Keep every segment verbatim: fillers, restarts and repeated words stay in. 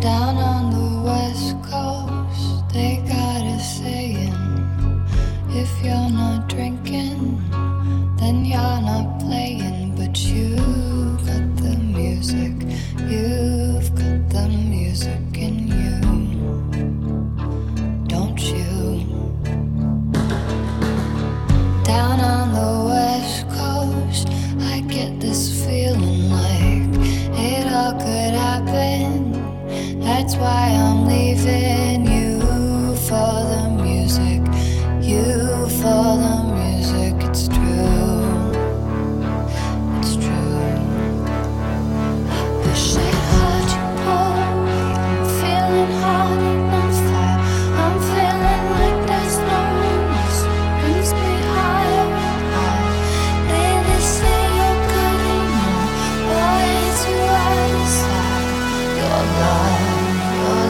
Down on the West Coast, they got a saying, if you're not drinking, then you're not playing. But you've got the music, you've got the music in you, don't you? Down on the West Coast, I get this feeling like it all could happen. That's why I'm leaving you for the music, you for the music. It's true, it's true. I wish I heard you boy. I'm feeling hot on fire. I'm feeling like there's no one else brings me higher and higher. They, they say you're good enough, why it's you I desire your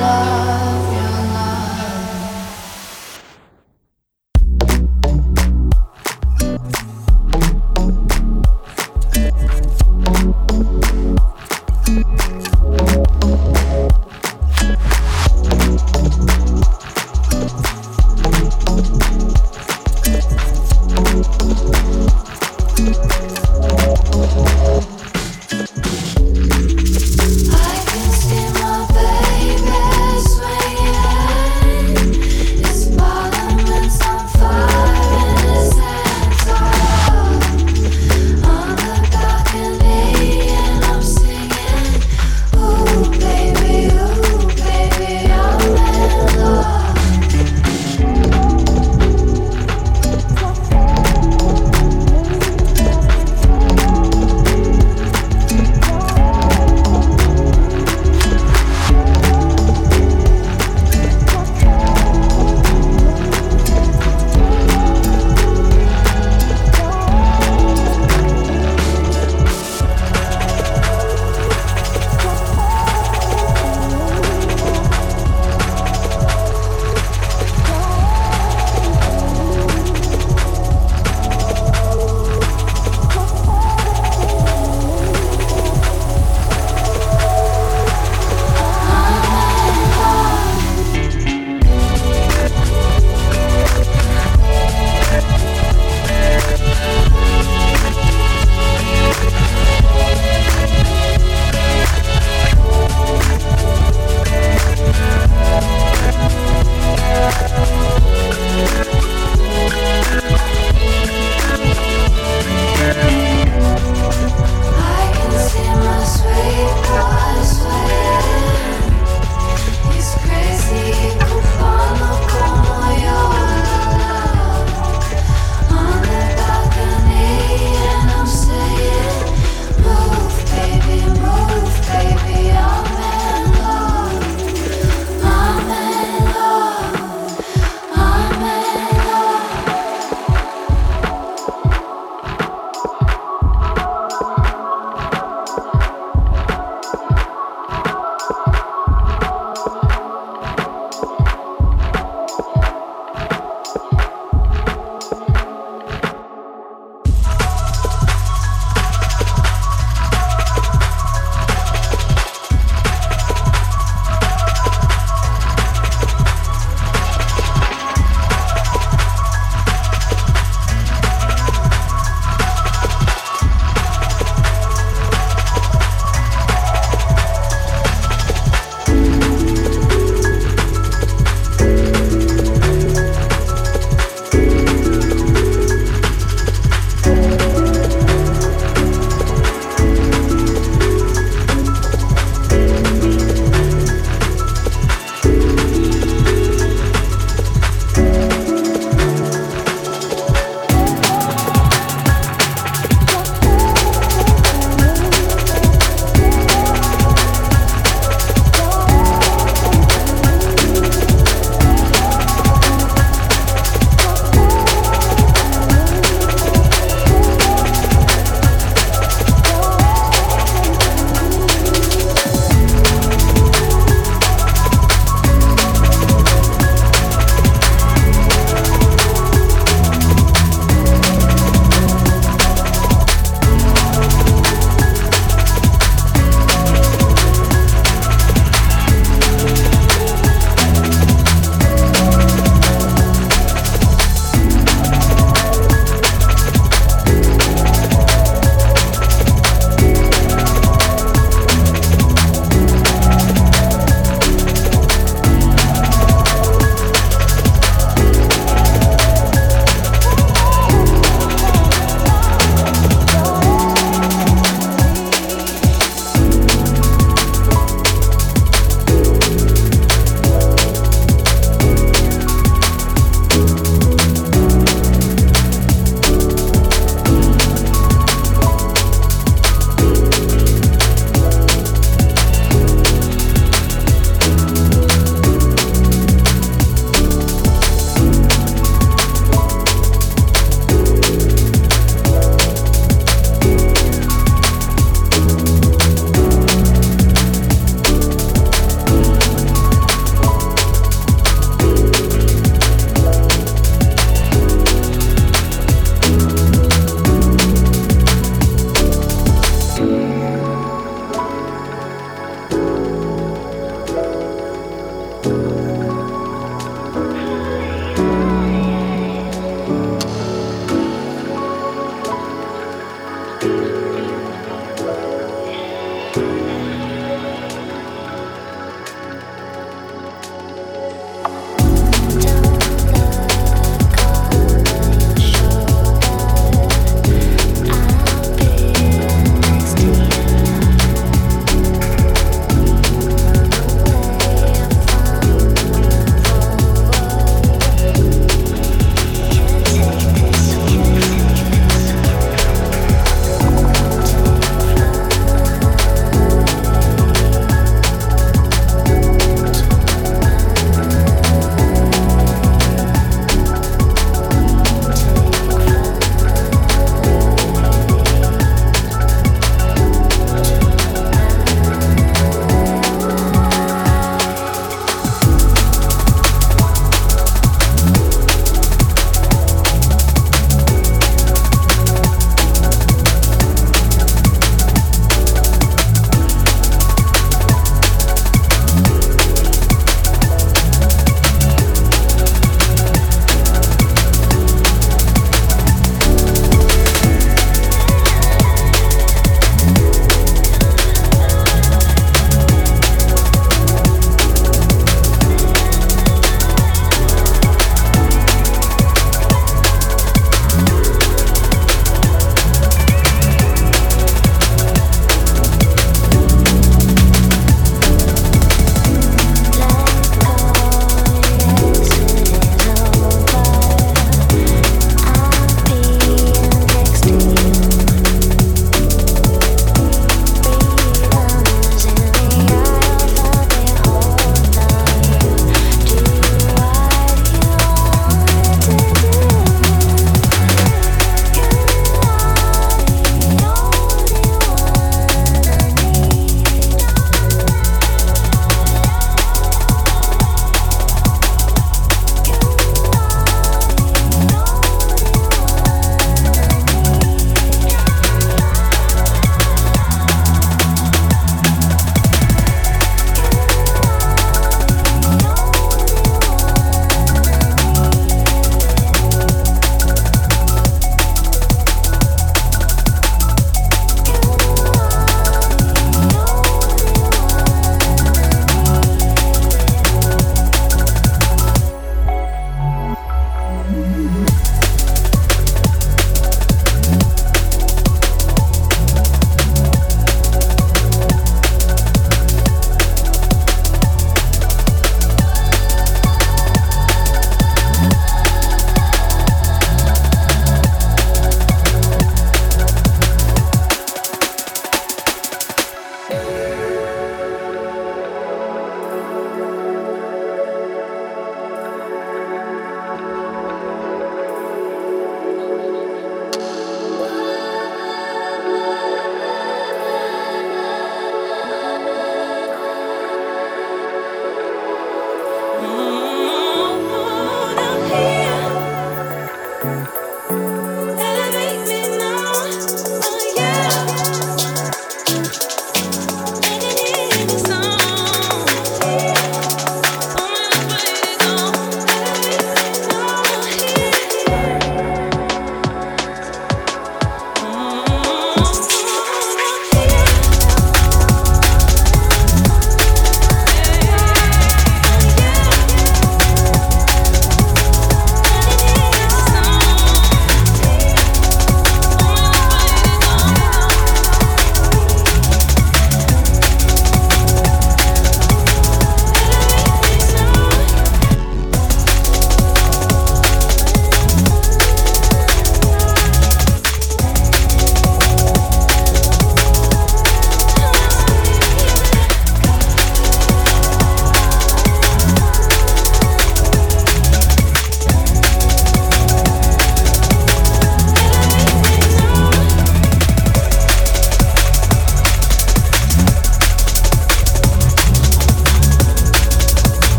love.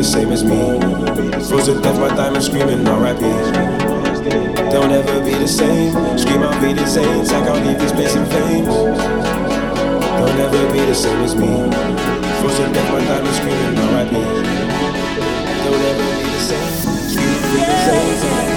the same as me. Rose of death, my diamond screaming, R I P. Don't ever be the same. Scream, I'll be the same. Like I'll leave this place in flames. Don't ever be the same as me. Rose of death, my diamond screaming, R I P. Don't ever be the same. Scream, I'll be the same. Like I'll leave this place in flames.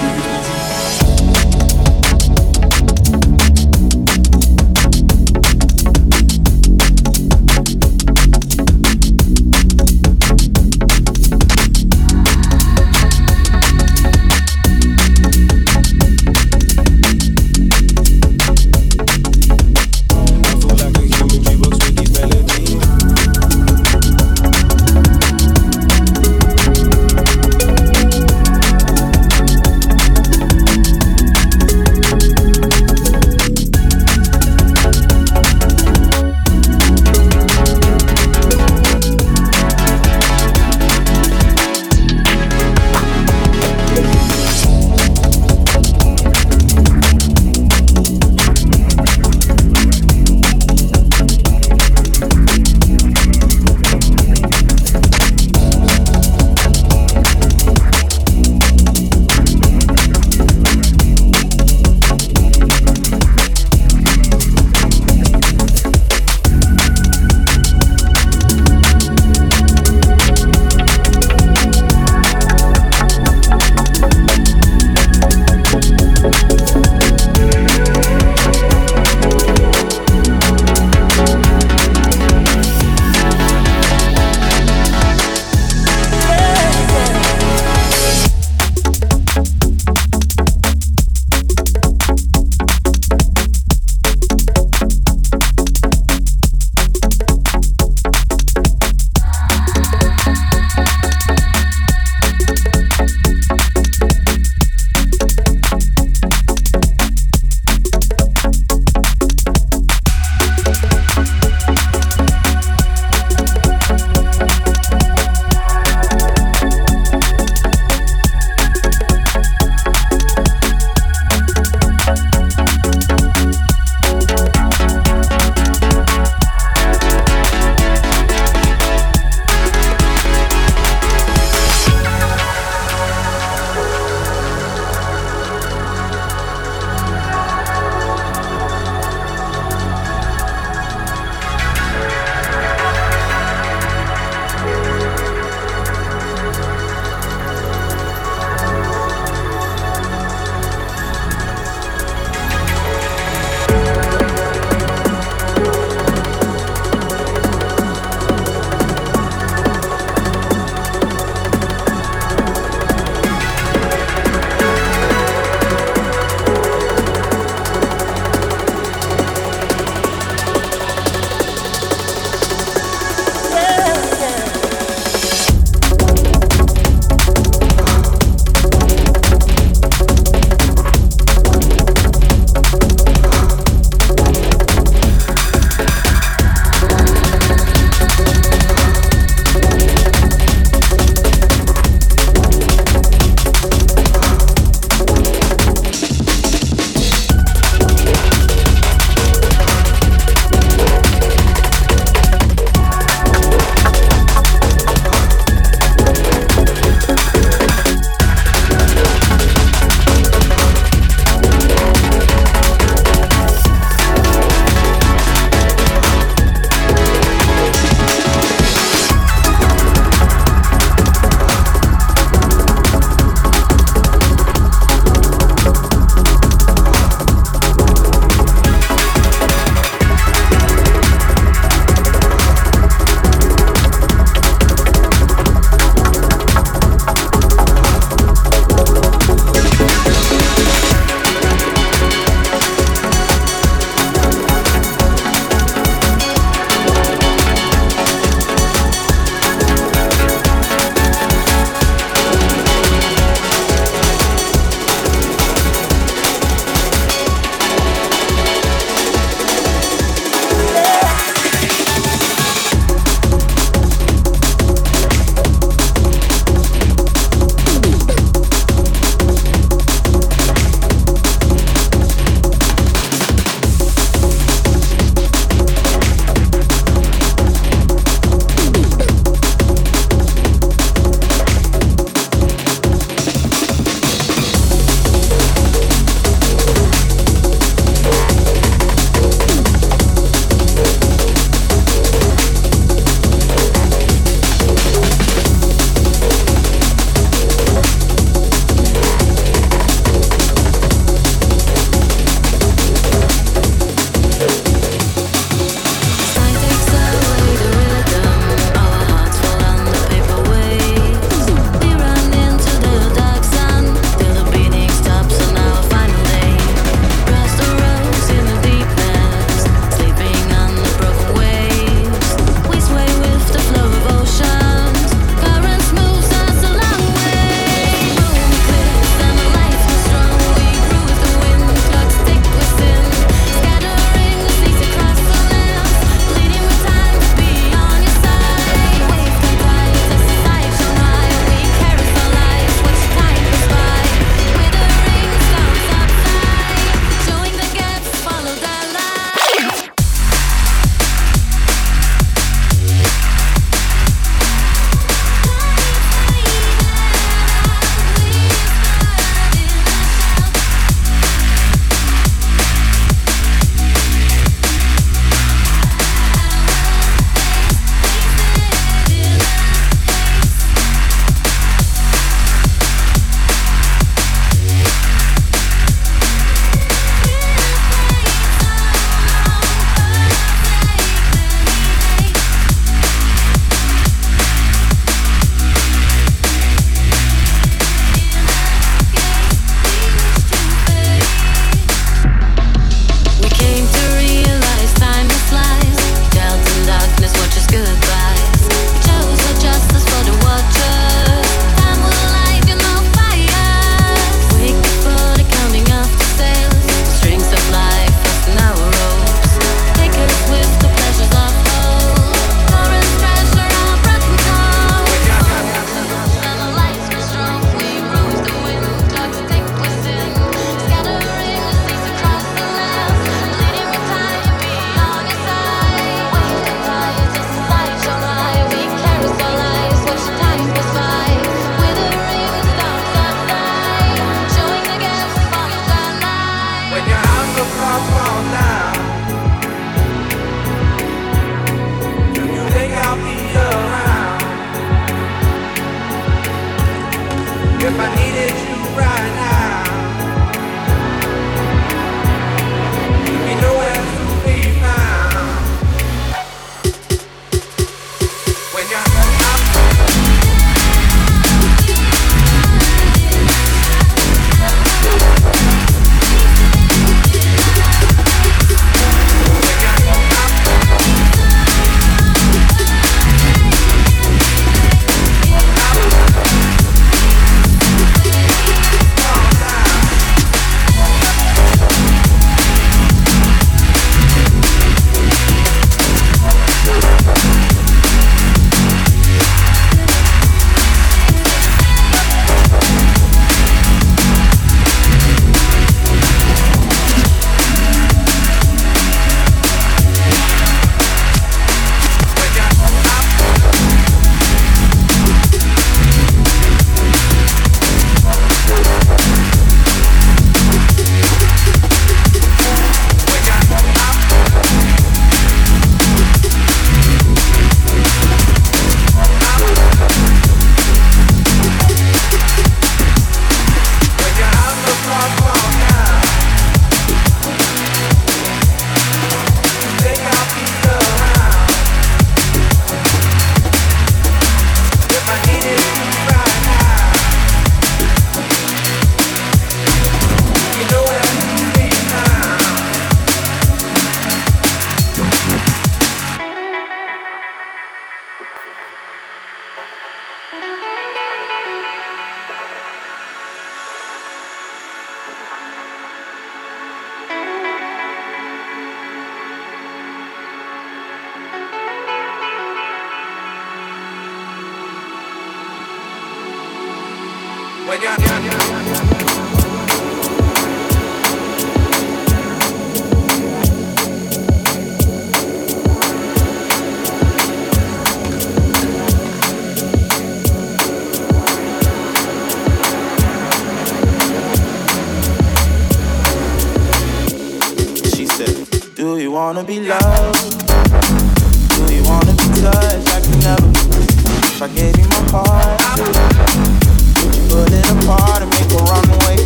Do you wanna be loved? Do you wanna be touched? I could never. If I gave you my heart, would you pull it apart and make a runway?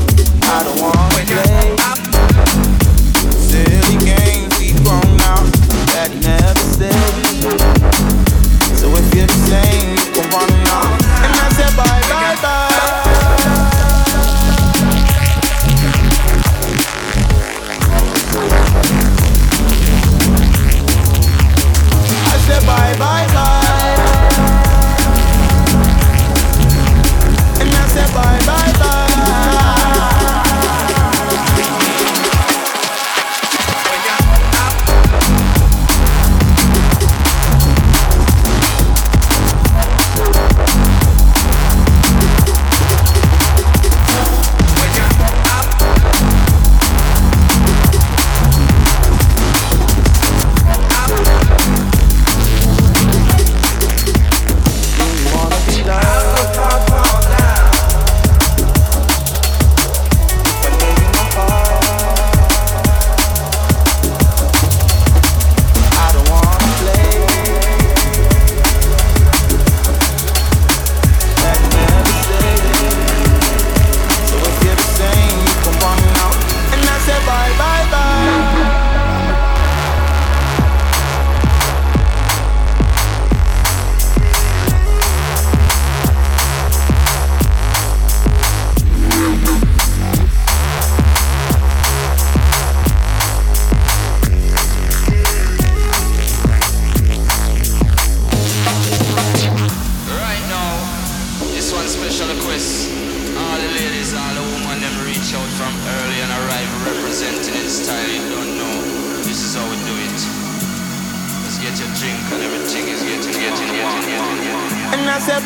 I don't wanna play silly games, we grown now. Daddy never said. So if you're the same, you can run now. And I said bye bye bye.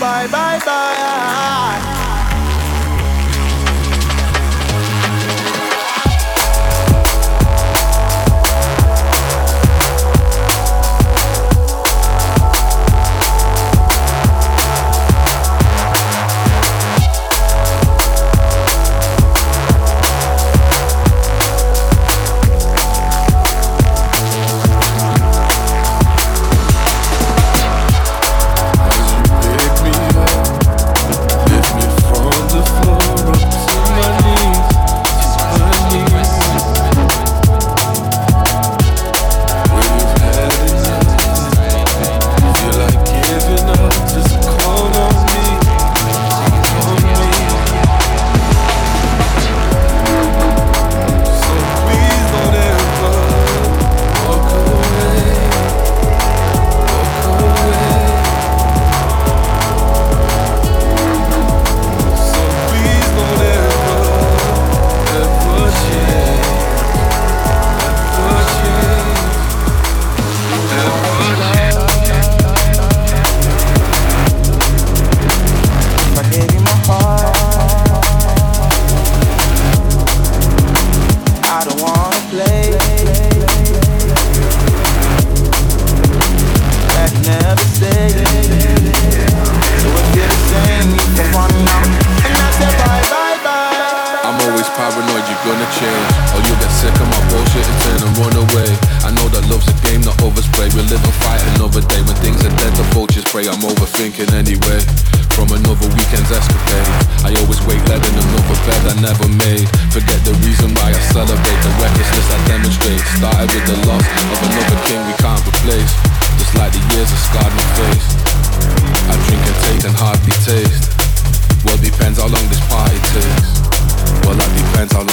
Bye, bye, bye. And I said bye, bye, depends how long this party takes. Well, that depends how long